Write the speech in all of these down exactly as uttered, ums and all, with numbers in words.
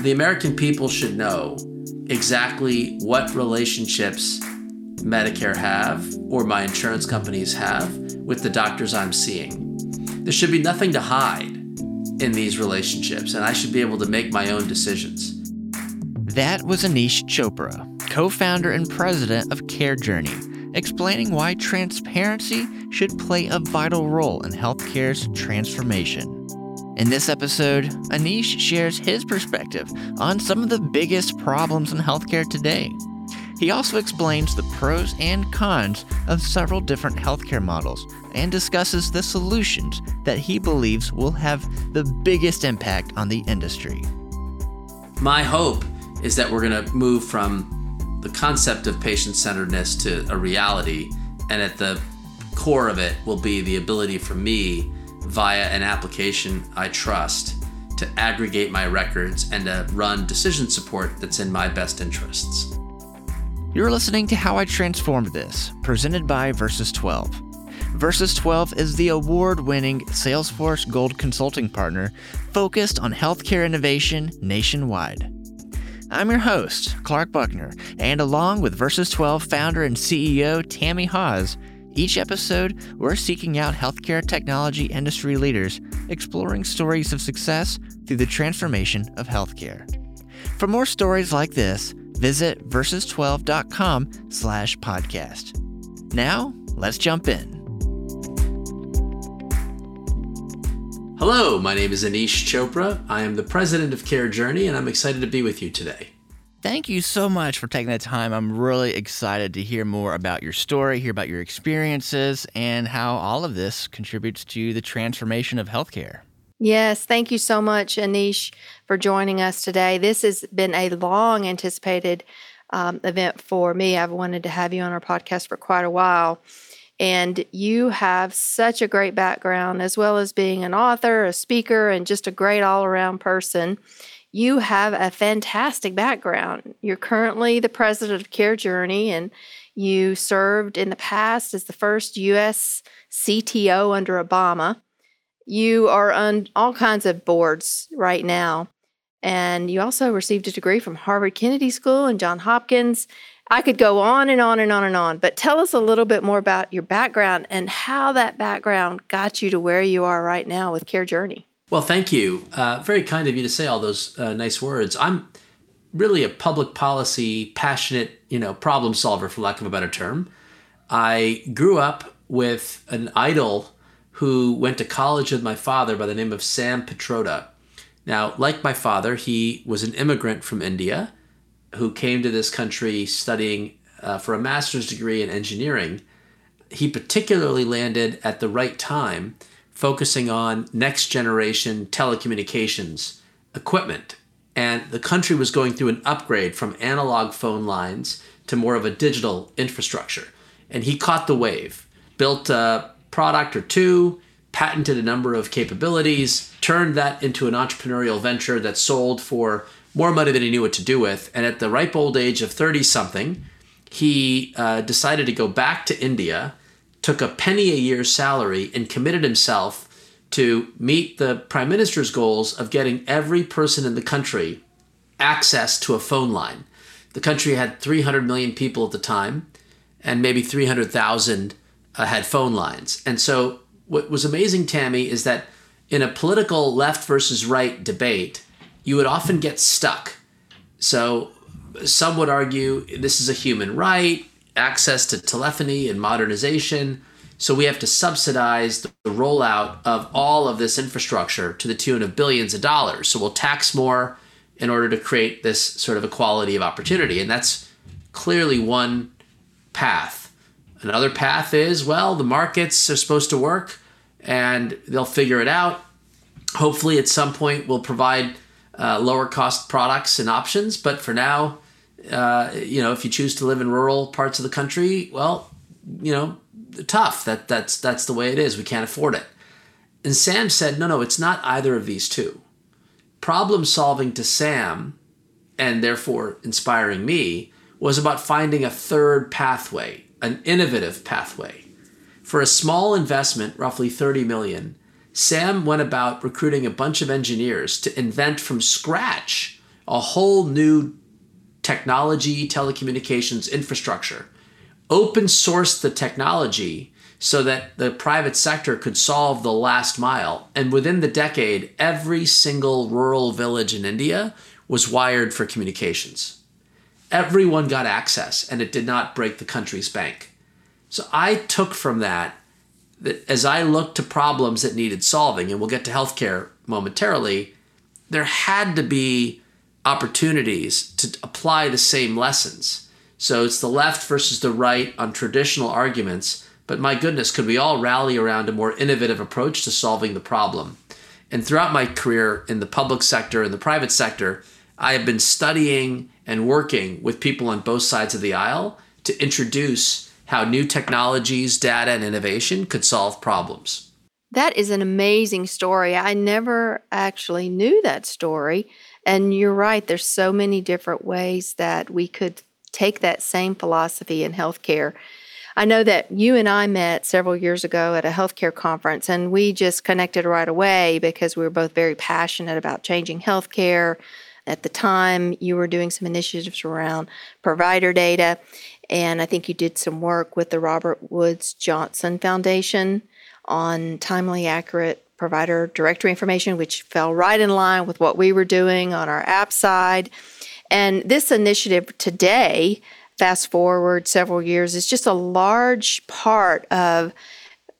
The American people should know exactly what relationships Medicare have or my insurance companies have with the doctors I'm seeing. There should be nothing to hide in these relationships, and I should be able to make my own decisions. That was Aneesh Chopra, co-founder and president of Care Journey, explaining why transparency should play a vital role in healthcare's transformation. In this episode, Aneesh shares his perspective on some of the biggest problems in healthcare today. He also explains the pros and cons of several different healthcare models and discusses the solutions that he believes will have the biggest impact on the industry. My hope is that we're going to move from the concept of patient-centeredness to a reality, and at the core of it will be the ability for me, via an application I trust, to aggregate my records and to run decision support that's in my best interests. You're listening to How I Transformed This, presented by Versus twelve. Versus twelve is the award-winning Salesforce Gold Consulting partner focused on healthcare innovation nationwide. I'm your host, Clark Buckner, and along with Versus twelve founder and C E O Tammy Hawes, each episode, we're seeking out healthcare technology industry leaders, exploring stories of success through the transformation of healthcare. For more stories like this, visit versus twelve dot com slash podcast. Now, let's jump in. Hello, my name is Aneesh Chopra. I am the president of Care Journey, and I'm excited to be with you today. Thank you so much for taking the time. I'm really excited to hear more about your story, hear about your experiences, and how all of this contributes to the transformation of healthcare. Yes, thank you so much, Aneesh, for joining us today. This has been a long anticipated um, event for me. I've wanted to have you on our podcast for quite a while. And you have such a great background, as well as being an author, a speaker, and just a great all-around person. You have a fantastic background. You're currently the president of Care Journey, and you served in the past as the first U S C T O under Obama. You are on all kinds of boards right now, and you also received a degree from Harvard Kennedy School and Johns Hopkins. I could go on and on and on and on, but tell us a little bit more about your background and how that background got you to where you are right now with Care Journey. Well, thank you. Uh, very kind of you to say all those uh, nice words. I'm really a public policy, passionate, you know, problem solver, for lack of a better term. I grew up with an idol who went to college with my father by the name of Sam Petroda. Now, like my father, he was an immigrant from India who came to this country studying uh, for a master's degree in engineering. He particularly landed at the right time, focusing on next generation telecommunications equipment. And the country was going through an upgrade from analog phone lines to more of a digital infrastructure. And he caught the wave, built a product or two, patented a number of capabilities, turned that into an entrepreneurial venture that sold for more money than he knew what to do with. And at the ripe old age of thirty-something, he uh, decided to go back to India, took a penny a year salary, and committed himself to meet the prime minister's goals of getting every person in the country access to a phone line. The country had three hundred million people at the time, and maybe three hundred thousand uh, had phone lines. And so what was amazing, Tammy, is that in a political left versus right debate, you would often get stuck. So some would argue this is a human right, access to telephony and modernization. So we have to subsidize the rollout of all of this infrastructure to the tune of billions of dollars. So we'll tax more in order to create this sort of equality of opportunity. And that's clearly one path. Another path is, well, the markets are supposed to work and they'll figure it out. Hopefully at some point we'll provide uh, lower cost products and options. But for now, Uh, you know, if you choose to live in rural parts of the country, well, you know, tough. That that's that's the way it is. We can't afford it. And Sam said, no, no, it's not either of these two. Problem solving to Sam, and therefore inspiring me, was about finding a third pathway, an innovative pathway. For a small investment, roughly thirty million dollars, Sam went about recruiting a bunch of engineers to invent from scratch a whole new technology, telecommunications infrastructure, open sourced the technology so that the private sector could solve the last mile. And within the decade, every single rural village in India was wired for communications. Everyone got access, and it did not break the country's bank. So I took from that, that as I looked to problems that needed solving, and we'll get to healthcare momentarily, there had to be opportunities to apply the same lessons. So it's the left versus the right on traditional arguments, but my goodness, could we all rally around a more innovative approach to solving the problem? And throughout my career in the public sector and the private sector, I have been studying and working with people on both sides of the aisle to introduce how new technologies, data, and innovation could solve problems. That is an amazing story. I never actually knew that story. And you're right, there's so many different ways that we could take that same philosophy in healthcare. I know that you and I met several years ago at a healthcare conference, and we just connected right away because we were both very passionate about changing healthcare. At the time, you were doing some initiatives around provider data, and I think you did some work with the Robert Wood Johnson Foundation on timely, accurate provider directory information, which fell right in line with what we were doing on our app side. And this initiative today, fast forward several years, is just a large part of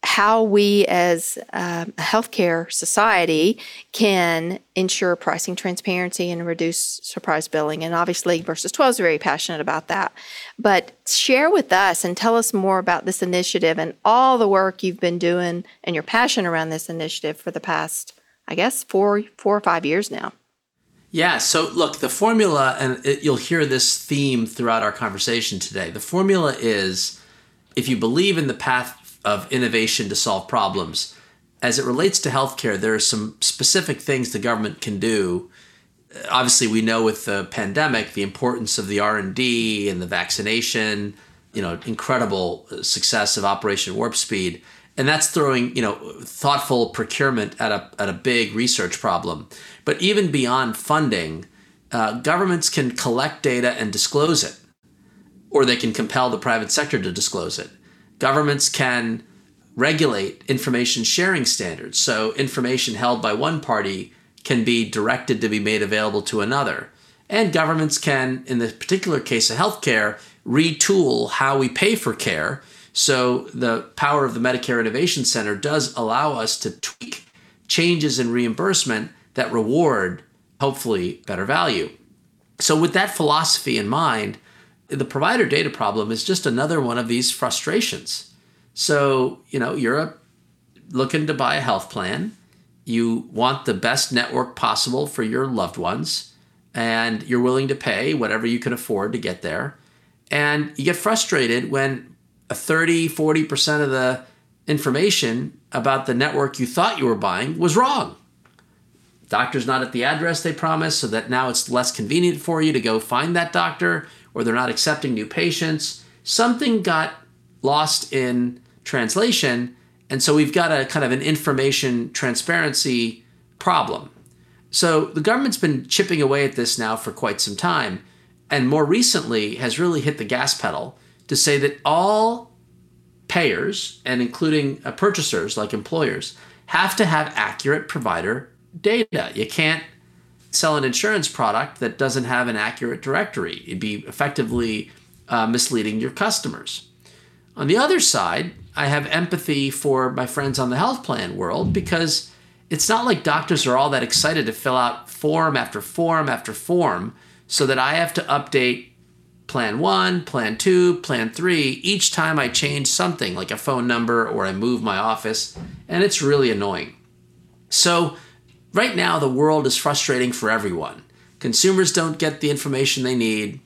how we as a healthcare society can ensure pricing transparency and reduce surprise billing. And obviously, Versus twelve is very passionate about that. But share with us and tell us more about this initiative and all the work you've been doing and your passion around this initiative for the past, I guess, four, four or five years now. Yeah. So look, the formula, and it, you'll hear this theme throughout our conversation today. The formula is, if you believe in the path of innovation to solve problems. As it relates to healthcare, there are some specific things the government can do. Obviously, we know with the pandemic, the importance of the R and D and the vaccination, you know, incredible success of Operation Warp Speed. And that's throwing, you know, thoughtful procurement at a, at a big research problem. But even beyond funding, uh, governments can collect data and disclose it, or they can compel the private sector to disclose it. Governments can regulate information sharing standards. So information held by one party can be directed to be made available to another. And governments can, in the particular case of healthcare, retool how we pay for care. So the power of the Medicare Innovation Center does allow us to tweak changes in reimbursement that reward, hopefully, better value. So with that philosophy in mind, the provider data problem is just another one of these frustrations. So, you know, you're looking to buy a health plan. You want the best network possible for your loved ones, and you're willing to pay whatever you can afford to get there. And you get frustrated when a thirty, forty percent of the information about the network you thought you were buying was wrong. Doctor's not at the address they promised, so that now it's less convenient for you to go find that doctor, or they're not accepting new patients. Something got lost in translation, and so we've got a kind of an information transparency problem. So the government's been chipping away at this now for quite some time, and more recently has really hit the gas pedal to say that all payers, and including purchasers like employers, have to have accurate provider data. You can't sell an insurance product that doesn't have an accurate directory. It'd be effectively uh, misleading your customers. On the other side, I have empathy for my friends on the health plan world, because it's not like doctors are all that excited to fill out form after form after form so that I have to update plan one, plan two, plan three each time I change something like a phone number or I move my office, and it's really annoying. So right now, the world is frustrating for everyone. Consumers don't get the information they need.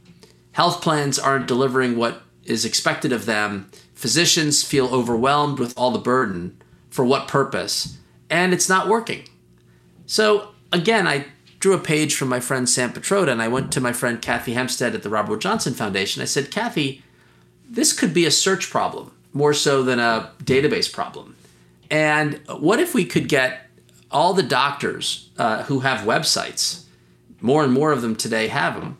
Health plans aren't delivering what is expected of them. Physicians feel overwhelmed with all the burden. For what purpose? And it's not working. So again, I drew a page from my friend Sam Petroda, and I went to my friend Kathy Hempstead at the Robert Wood Johnson Foundation. I said, Kathy, this could be a search problem more so than a database problem. And what if we could get all the doctors uh, who have websites, more and more of them today have them,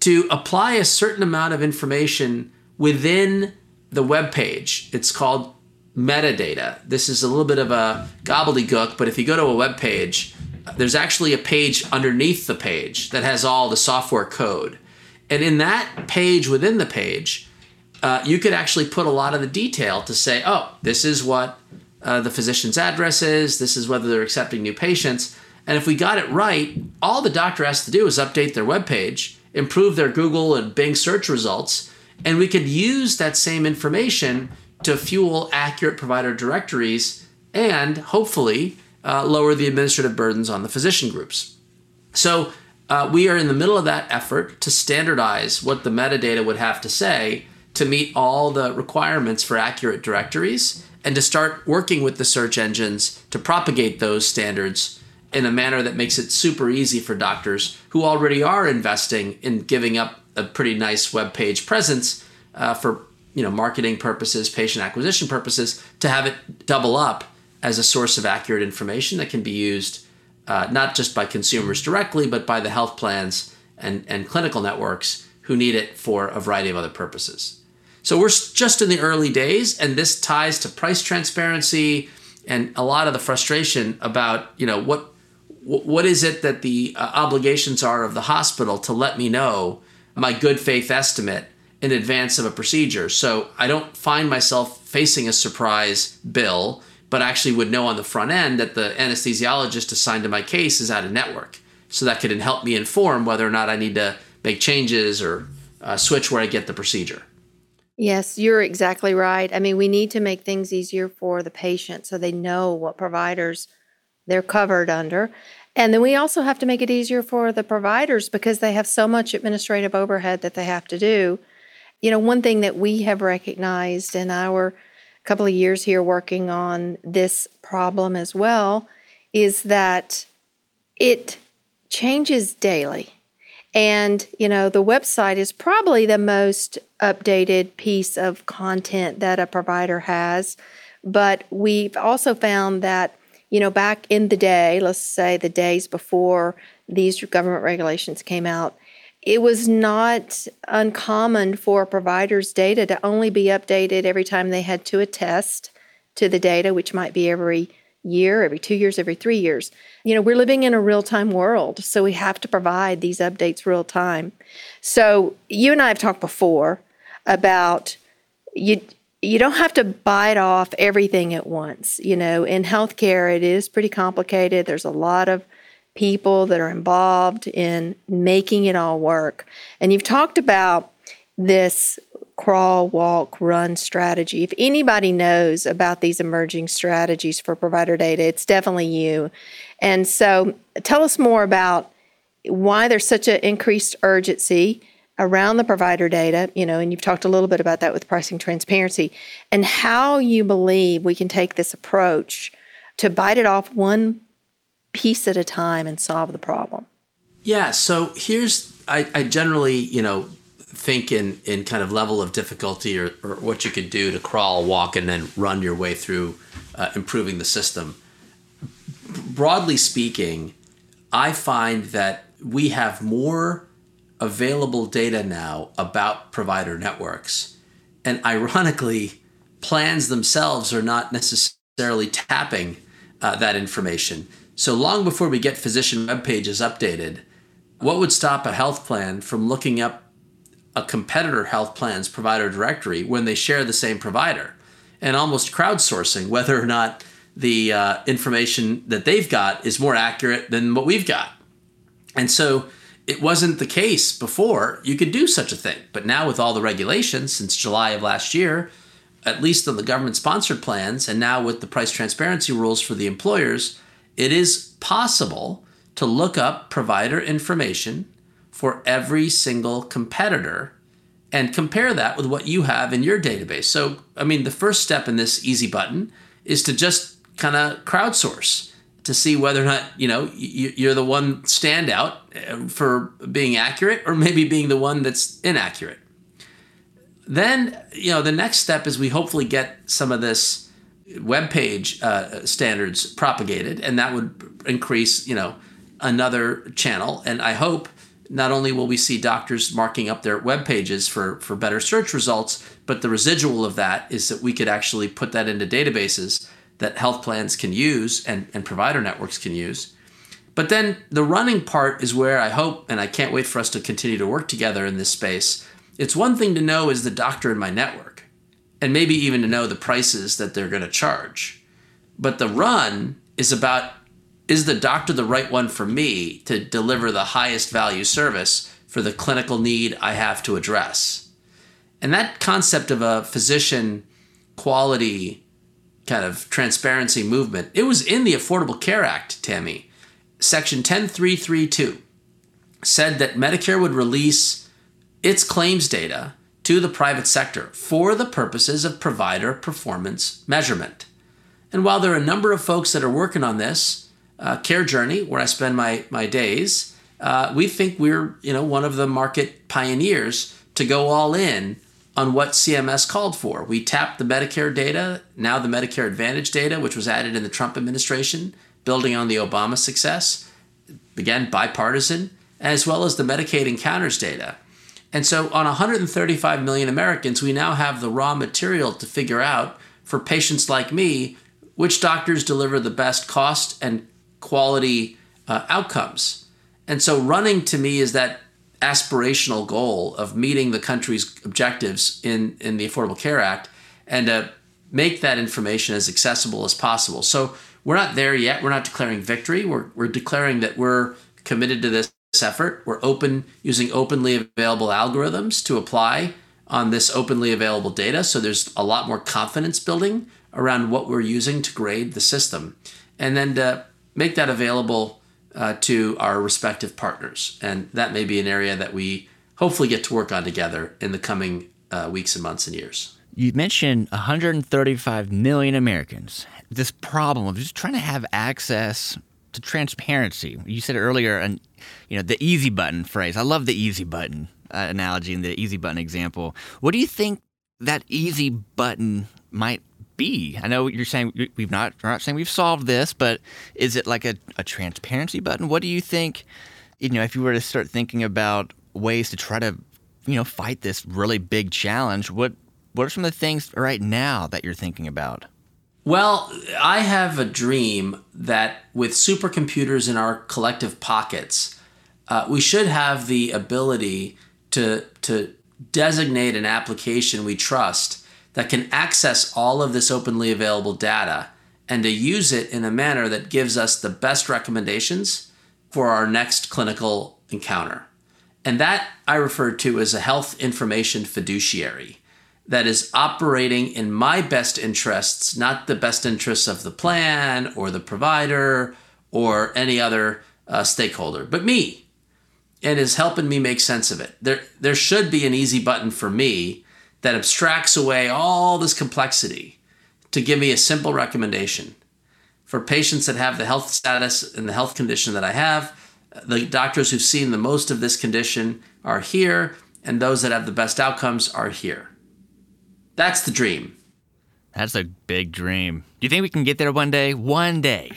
to apply a certain amount of information within the web page? It's called metadata. This is a little bit of a gobbledygook, but if you go to a web page, there's actually a page underneath the page that has all the software code. And in that page within the page, uh, you could actually put a lot of the detail to say, oh, this is what uh, the physician's address is, this is whether they're accepting new patients. And if we got it right, all the doctor has to do is update their web page, improve their Google and Bing search results, and we could use that same information to fuel accurate provider directories and hopefully uh, lower the administrative burdens on the physician groups. So uh, we are in the middle of that effort to standardize what the metadata would have to say to meet all the requirements for accurate directories and to start working with the search engines to propagate those standards in a manner that makes it super easy for doctors who already are investing in giving up a pretty nice web page presence uh, for you know, marketing purposes, patient acquisition purposes, to have it double up as a source of accurate information that can be used uh, not just by consumers directly, but by the health plans and, and clinical networks who need it for a variety of other purposes. So we're just in the early days, and this ties to price transparency and a lot of the frustration about, you know, what what is it that the uh, obligations are of the hospital to let me know my good faith estimate in advance of a procedure, so I don't find myself facing a surprise bill, but actually would know on the front end that the anesthesiologist assigned to my case is out of network. So that could help me inform whether or not I need to make changes or uh, switch where I get the procedure. Yes, you're exactly right. I mean, we need to make things easier for the patient so they know what providers they're covered under. And then we also have to make it easier for the providers because they have so much administrative overhead that they have to do. You know, one thing that we have recognized in our couple of years here working on this problem as well is that it changes daily. And, you know, the website is probably the most updated piece of content that a provider has. But we've also found that, you know, back in the day, let's say the days before these government regulations came out, it was not uncommon for providers' data to only be updated every time they had to attest to the data, which might be every year, every two years, every three years. You know, we're living in a real-time world, so we have to provide these updates real-time. So you and I have talked before about you you don't have to bite off everything at once. You know, in healthcare, it is pretty complicated. There's a lot of people that are involved in making it all work. And you've talked about this crawl, walk, run strategy. If anybody knows about these emerging strategies for provider data, it's definitely you. And so tell us more about why there's such an increased urgency around the provider data, you know, and you've talked a little bit about that with pricing transparency, and how you believe we can take this approach to bite it off one piece at a time and solve the problem. Yeah. So here's, I, I generally, you know, think in, in kind of level of difficulty or, or what you could do to crawl, walk, and then run your way through uh, improving the system. Broadly speaking, I find that we have more available data now about provider networks. And ironically, plans themselves are not necessarily tapping uh, that information. So long before we get physician web pages updated, what would stop a health plan from looking up a competitor health plan's provider directory when they share the same provider and almost crowdsourcing whether or not the uh, information that they've got is more accurate than what we've got? And so it wasn't the case before you could do such a thing. But now with all the regulations since July of last year, at least on the government-sponsored plans, and now with the price transparency rules for the employers, it is possible to look up provider information for every single competitor and compare that with what you have in your database. So, I mean, the first step in this easy button is to just kind of crowdsource to see whether or not, you know, you're the one standout for being accurate or maybe being the one that's inaccurate. Then, you know, the next step is we hopefully get some of this web page uh, standards propagated, and that would increase, you know, another channel. And I hope not only will we see doctors marking up their web pages for, for better search results, but the residual of that is that we could actually put that into databases that health plans can use and, and provider networks can use. But then the running part is where I hope, and I can't wait for us to continue to work together in this space. It's one thing to know is the doctor in my network, and maybe even to know the prices that they're going to charge. But the run is about, is the doctor the right one for me to deliver the highest value service for the clinical need I have to address? And that concept of a physician quality kind of transparency movement, it was in the Affordable Care Act, Tammy. Section ten three thirty-two said that Medicare would release its claims data to the private sector for the purposes of provider performance measurement. And while there are a number of folks that are working on this, uh, Care Journey, where I spend my, my days, uh, we think we're, you know, one of the market pioneers to go all in on what C M S called for. We tapped the Medicare data, now the Medicare Advantage data, which was added in the Trump administration, building on the Obama success, again, bipartisan, as well as the Medicaid encounters data. And so on one hundred thirty-five million Americans, we now have the raw material to figure out for patients like me, which doctors deliver the best cost and quality uh, outcomes. And so running to me is that aspirational goal of meeting the country's objectives in, in the Affordable Care Act and uh, make that information as accessible as possible. So we're not there yet. We're not declaring victory. We're, we're declaring that we're committed to this effort. We're open, using openly available algorithms to apply on this openly available data. So there's a lot more confidence building around what we're using to grade the system, and then to make that available uh, to our respective partners. And that may be an area that we hopefully get to work on together in the coming uh, weeks and months and years. You mentioned one hundred thirty-five million Americans. This problem of just trying to have access to transparency. You said earlier, and you know, the easy button phrase. I love the easy button uh, analogy and the easy button example. What do you think that easy button might be? I know you're saying we've not, we're not saying we've solved this, but is it like a, a transparency button? What do you think? You know, if you were to start thinking about ways to try to, you know, fight this really big challenge, what What are some of the things right now that you're thinking about? Well, I have a dream that with supercomputers in our collective pockets, uh, we should have the ability to, to designate an application we trust that can access all of this openly available data and to use it in a manner that gives us the best recommendations for our next clinical encounter. And that I refer to as a health information fiduciary that is operating in my best interests, not the best interests of the plan or the provider or any other uh, stakeholder, but me, and is helping me make sense of it. There, there should be an easy button for me that abstracts away all this complexity to give me a simple recommendation. For patients that have the health status and the health condition that I have, the doctors who've seen the most of this condition are here, and those that have the best outcomes are here. That's the dream. That's a big dream. Do you think we can get there one day? One day.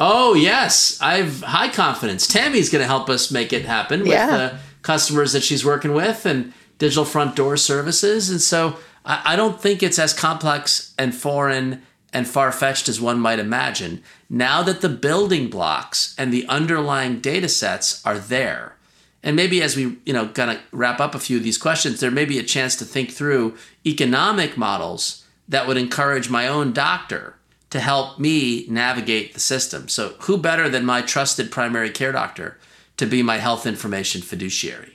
Oh, yes. I have high confidence. Tammy's going to help us make it happen with yeah. the customers that she's working with and digital front door services. And so I, I don't think it's as complex and foreign and far-fetched as one might imagine. Now that the building blocks and the underlying data sets are there, and maybe as we, you know, kind of wrap up a few of these questions, there may be a chance to think through economic models that would encourage my own doctor to help me navigate the system. So who better than my trusted primary care doctor to be my health information fiduciary?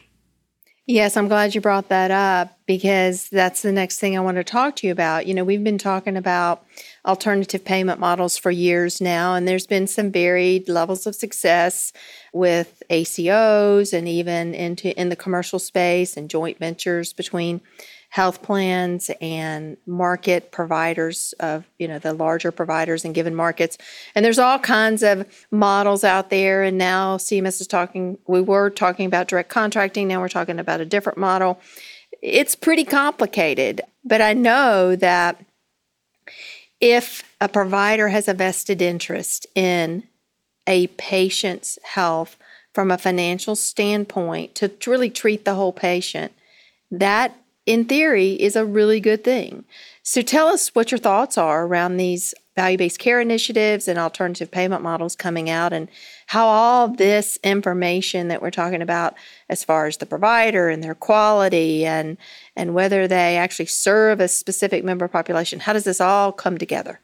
Yes, I'm glad you brought that up because that's the next thing I want to talk to you about. You know, we've been talking about alternative payment models for years now, and there's been some varied levels of success with A C Os and even into in the commercial space and joint ventures between health plans and market providers of, you know, the larger providers in given markets. And there's all kinds of models out there. And now C M S is talking, we were talking about direct contracting. Now we're talking about a different model. It's pretty complicated, but I know that if a provider has a vested interest in a patient's health from a financial standpoint to really treat the whole patient, that in theory is a really good thing. So tell us what your thoughts are around these value-based care initiatives and alternative payment models coming out, and how all this information that we're talking about as far as the provider and their quality and and whether they actually serve a specific member population, how does this all come together?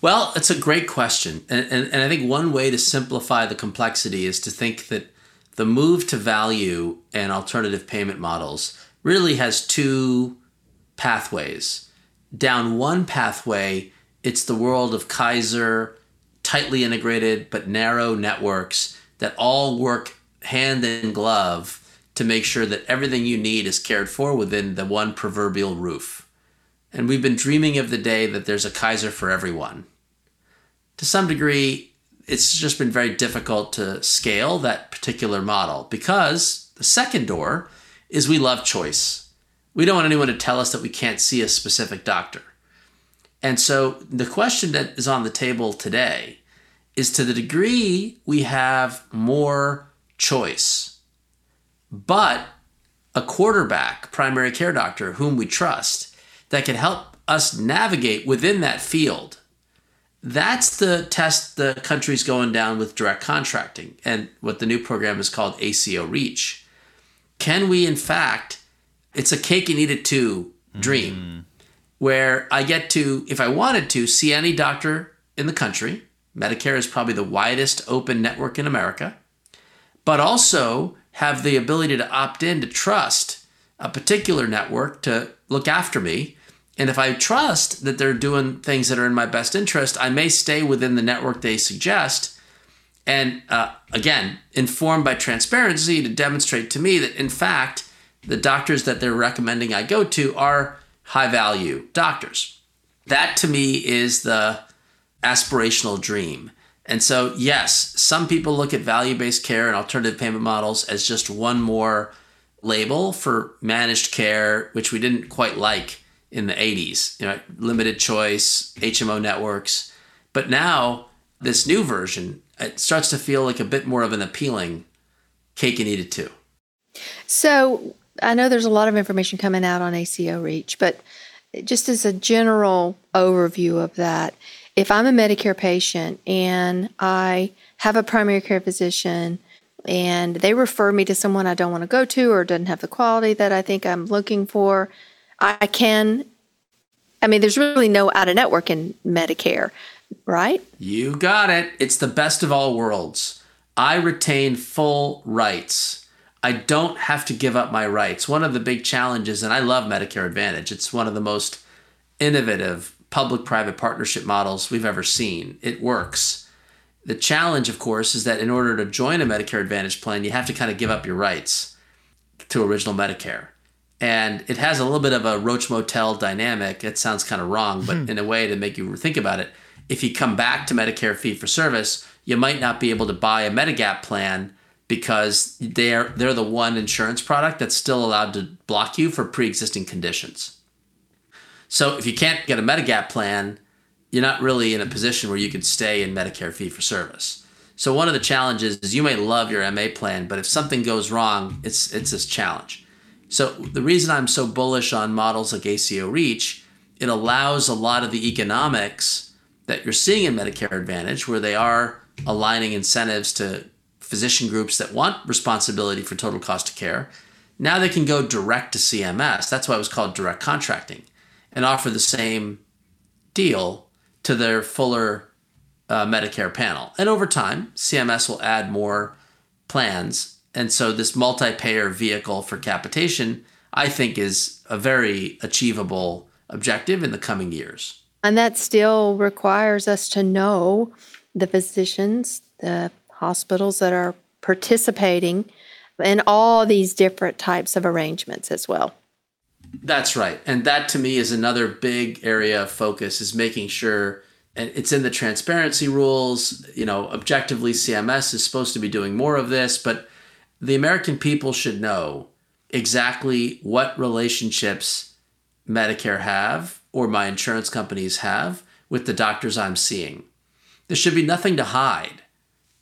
Well, it's a great question. And, and, and I think one way to simplify the complexity is to think that the move to value and alternative payment models really has two pathways. Down one pathway, it's the world of Kaiser, tightly integrated but narrow networks that all work hand in glove to make sure that everything you need is cared for within the one proverbial roof. And we've been dreaming of the day that there's a Kaiser for everyone. To some degree, it's just been very difficult to scale that particular model, because the second door is we love choice. We don't want anyone to tell us that we can't see a specific doctor. And so the question that is on the table today is, to the degree we have more choice, but a quarterback primary care doctor whom we trust that can help us navigate within that field, that's the test the country's going down with direct contracting and what the new program is called A C O Reach. Can we, in fact, it's a cake and eat it too dream. Mm-hmm. Where I get to, if I wanted to, see any doctor in the country. Medicare is probably the widest open network in America, but also have the ability to opt in to trust a particular network to look after me. And if I trust that they're doing things that are in my best interest, I may stay within the network they suggest. And uh, again, informed by transparency to demonstrate to me that, in fact, the doctors that they're recommending I go to are high-value doctors. That, to me, is the aspirational dream. And so, yes, some people look at value-based care and alternative payment models as just one more label for managed care, which we didn't quite like in the eighties, you know, limited choice, H M O networks. But now, this new version, it starts to feel like a bit more of an appealing cake and eat it too. So I know there's a lot of information coming out on A C O Reach, but just as a general overview of that, if I'm a Medicare patient and I have a primary care physician and they refer me to someone I don't want to go to or doesn't have the quality that I think I'm looking for, I can, I mean, there's really no out-of-network in Medicare, right? You got it. It's the best of all worlds. I retain full rights. I don't have to give up my rights. One of the big challenges, and I love Medicare Advantage, it's one of the most innovative public-private partnership models we've ever seen. It works. The challenge, of course, is that in order to join a Medicare Advantage plan, you have to kind of give up your rights to original Medicare. And it has a little bit of a Roach Motel dynamic. It sounds kind of wrong, but in a way to make you think about it, if you come back to Medicare fee-for-service, you might not be able to buy a Medigap plan because they're they're the one insurance product that's still allowed to block you for pre-existing conditions. So if you can't get a Medigap plan, you're not really in a position where you could stay in Medicare fee-for-service. So one of the challenges is you may love your M A plan, but if something goes wrong, it's it's this challenge. So the reason I'm so bullish on models like A C O Reach, it allows a lot of the economics that you're seeing in Medicare Advantage, where they are aligning incentives to physician groups that want responsibility for total cost of care. Now they can go direct to C M S. That's why it was called direct contracting, and offer the same deal to their fuller uh, Medicare panel. And over time, C M S will add more plans. And so this multi-payer vehicle for capitation, I think, is a very achievable objective in the coming years. And that still requires us to know the physicians, the hospitals that are participating in all these different types of arrangements as well. That's right. And that, to me, is another big area of focus, is making sure, and it's in the transparency rules, you know, objectively C M S is supposed to be doing more of this, but the American people should know exactly what relationships Medicare have, or my insurance companies have, with the doctors I'm seeing. There should be nothing to hide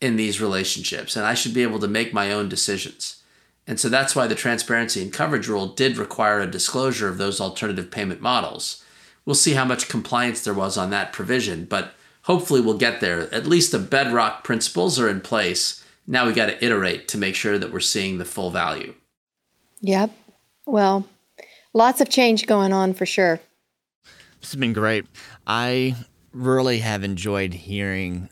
in these relationships, and I should be able to make my own decisions. And so that's why the transparency and coverage rule did require a disclosure of those alternative payment models. We'll see how much compliance there was on that provision, but hopefully we'll get there. At least the bedrock principles are in place. Now we got to iterate to make sure that we're seeing the full value. Yep. Well, lots of change going on for sure. This has been great. I really have enjoyed hearing,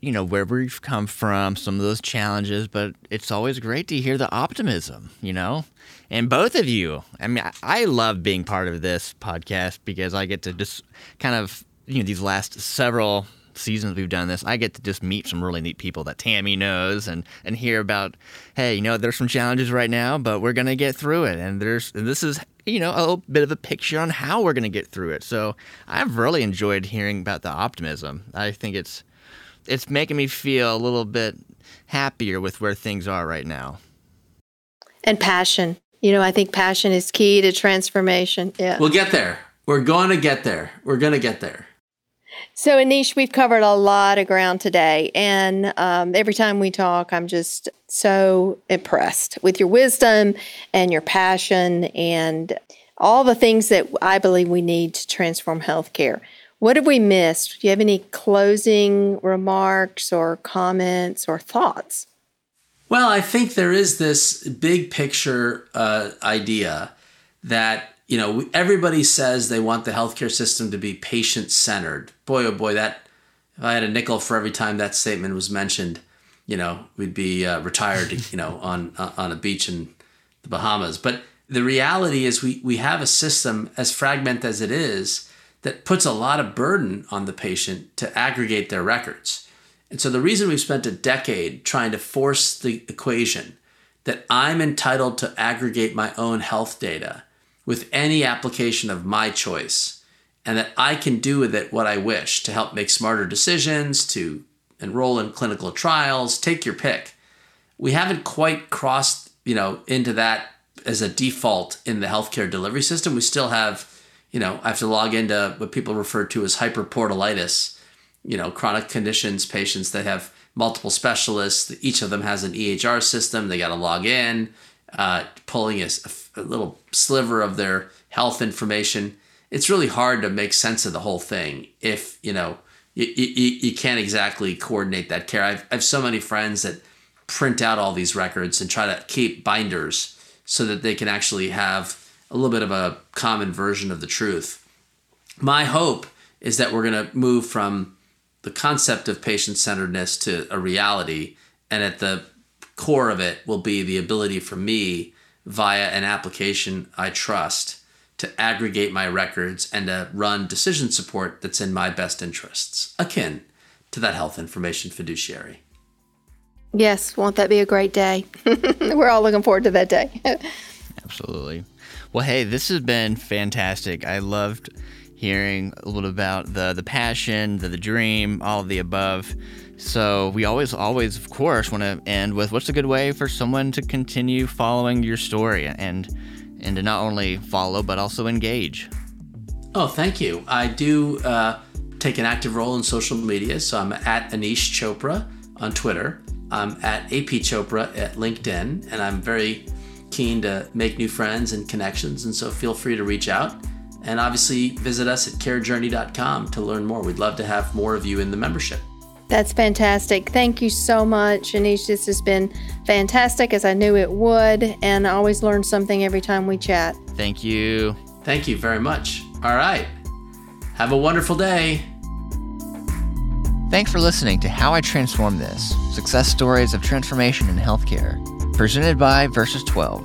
you know, where we've come from, some of those challenges, but it's always great to hear the optimism, you know, and both of you. I mean, I love being part of this podcast because I get to just kind of, you know, these last several seasons we've done this, I get to just meet some really neat people that Tammy knows and, and hear about, hey, you know, there's some challenges right now, but we're going to get through it. And there's, and this is, you know, a little bit of a picture on how we're going to get through it. So I've really enjoyed hearing about the optimism. I think it's, it's making me feel a little bit happier with where things are right now. And passion. You know, I think passion is key to transformation. Yeah. We'll get there. We're going to get there. We're going to get there. So, Aneesh, we've covered a lot of ground today, and um, every time we talk, I'm just so impressed with your wisdom and your passion and all the things that I believe we need to transform healthcare. What have we missed? Do you have any closing remarks or comments or thoughts? Well, I think there is this big picture uh, idea that, you know, everybody says they want the healthcare system to be patient-centered. Boy, oh boy, that if I had a nickel for every time that statement was mentioned, you know, we'd be uh, retired, you know, on on a beach in the Bahamas. But the reality is we we have a system, as fragmented as it is, that puts a lot of burden on the patient to aggregate their records. And so the reason we've spent a decade trying to force the equation that I'm entitled to aggregate my own health data with any application of my choice, and that I can do with it what I wish to help make smarter decisions, to enroll in clinical trials, take your pick. We haven't quite crossed, you know, into that as a default in the healthcare delivery system. We still have, you know, I have to log into what people refer to as hyperportalitis, you know, chronic conditions, patients that have multiple specialists, each of them has an E H R system, they got to log in, uh, pulling a, a little sliver of their health information. It's really hard to make sense of the whole thing if, you know, you, you, you can't exactly coordinate that care. I've, I've so many friends that print out all these records and try to keep binders so that they can actually have a little bit of a common version of the truth. My hope is that we're going to move from the concept of patient-centeredness to a reality, and at the core of it will be the ability for me, via an application I trust, to aggregate my records and to run decision support that's in my best interests, akin to that health information fiduciary. Yes, won't that be a great day? We're all looking forward to that day. Absolutely. Well, hey, this has been fantastic. I loved hearing a little about the the passion, the, the dream, all of the above. So we always, always, of course, want to end with what's a good way for someone to continue following your story and and to not only follow, but also engage. Oh, thank you. I do uh, take an active role in social media. So I'm at Aneesh Chopra on Twitter. I'm at A P Chopra at LinkedIn. And I'm very keen to make new friends and connections. And so feel free to reach out. And obviously visit us at care journey dot com to learn more. We'd love to have more of you in the membership. That's fantastic. Thank you so much, Aneesh. This has been fantastic, as I knew it would, and I always learn something every time we chat. Thank you. Thank you very much. All right. Have a wonderful day. Thanks for listening to How I Transformed This, Success Stories of Transformation in Healthcare, presented by Versus twelve.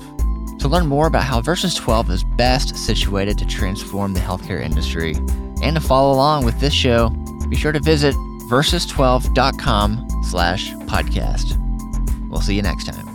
To learn more about how Versus twelve is best situated to transform the healthcare industry and to follow along with this show, be sure to visit versus twelve dot com slash podcast. We'll see you next time.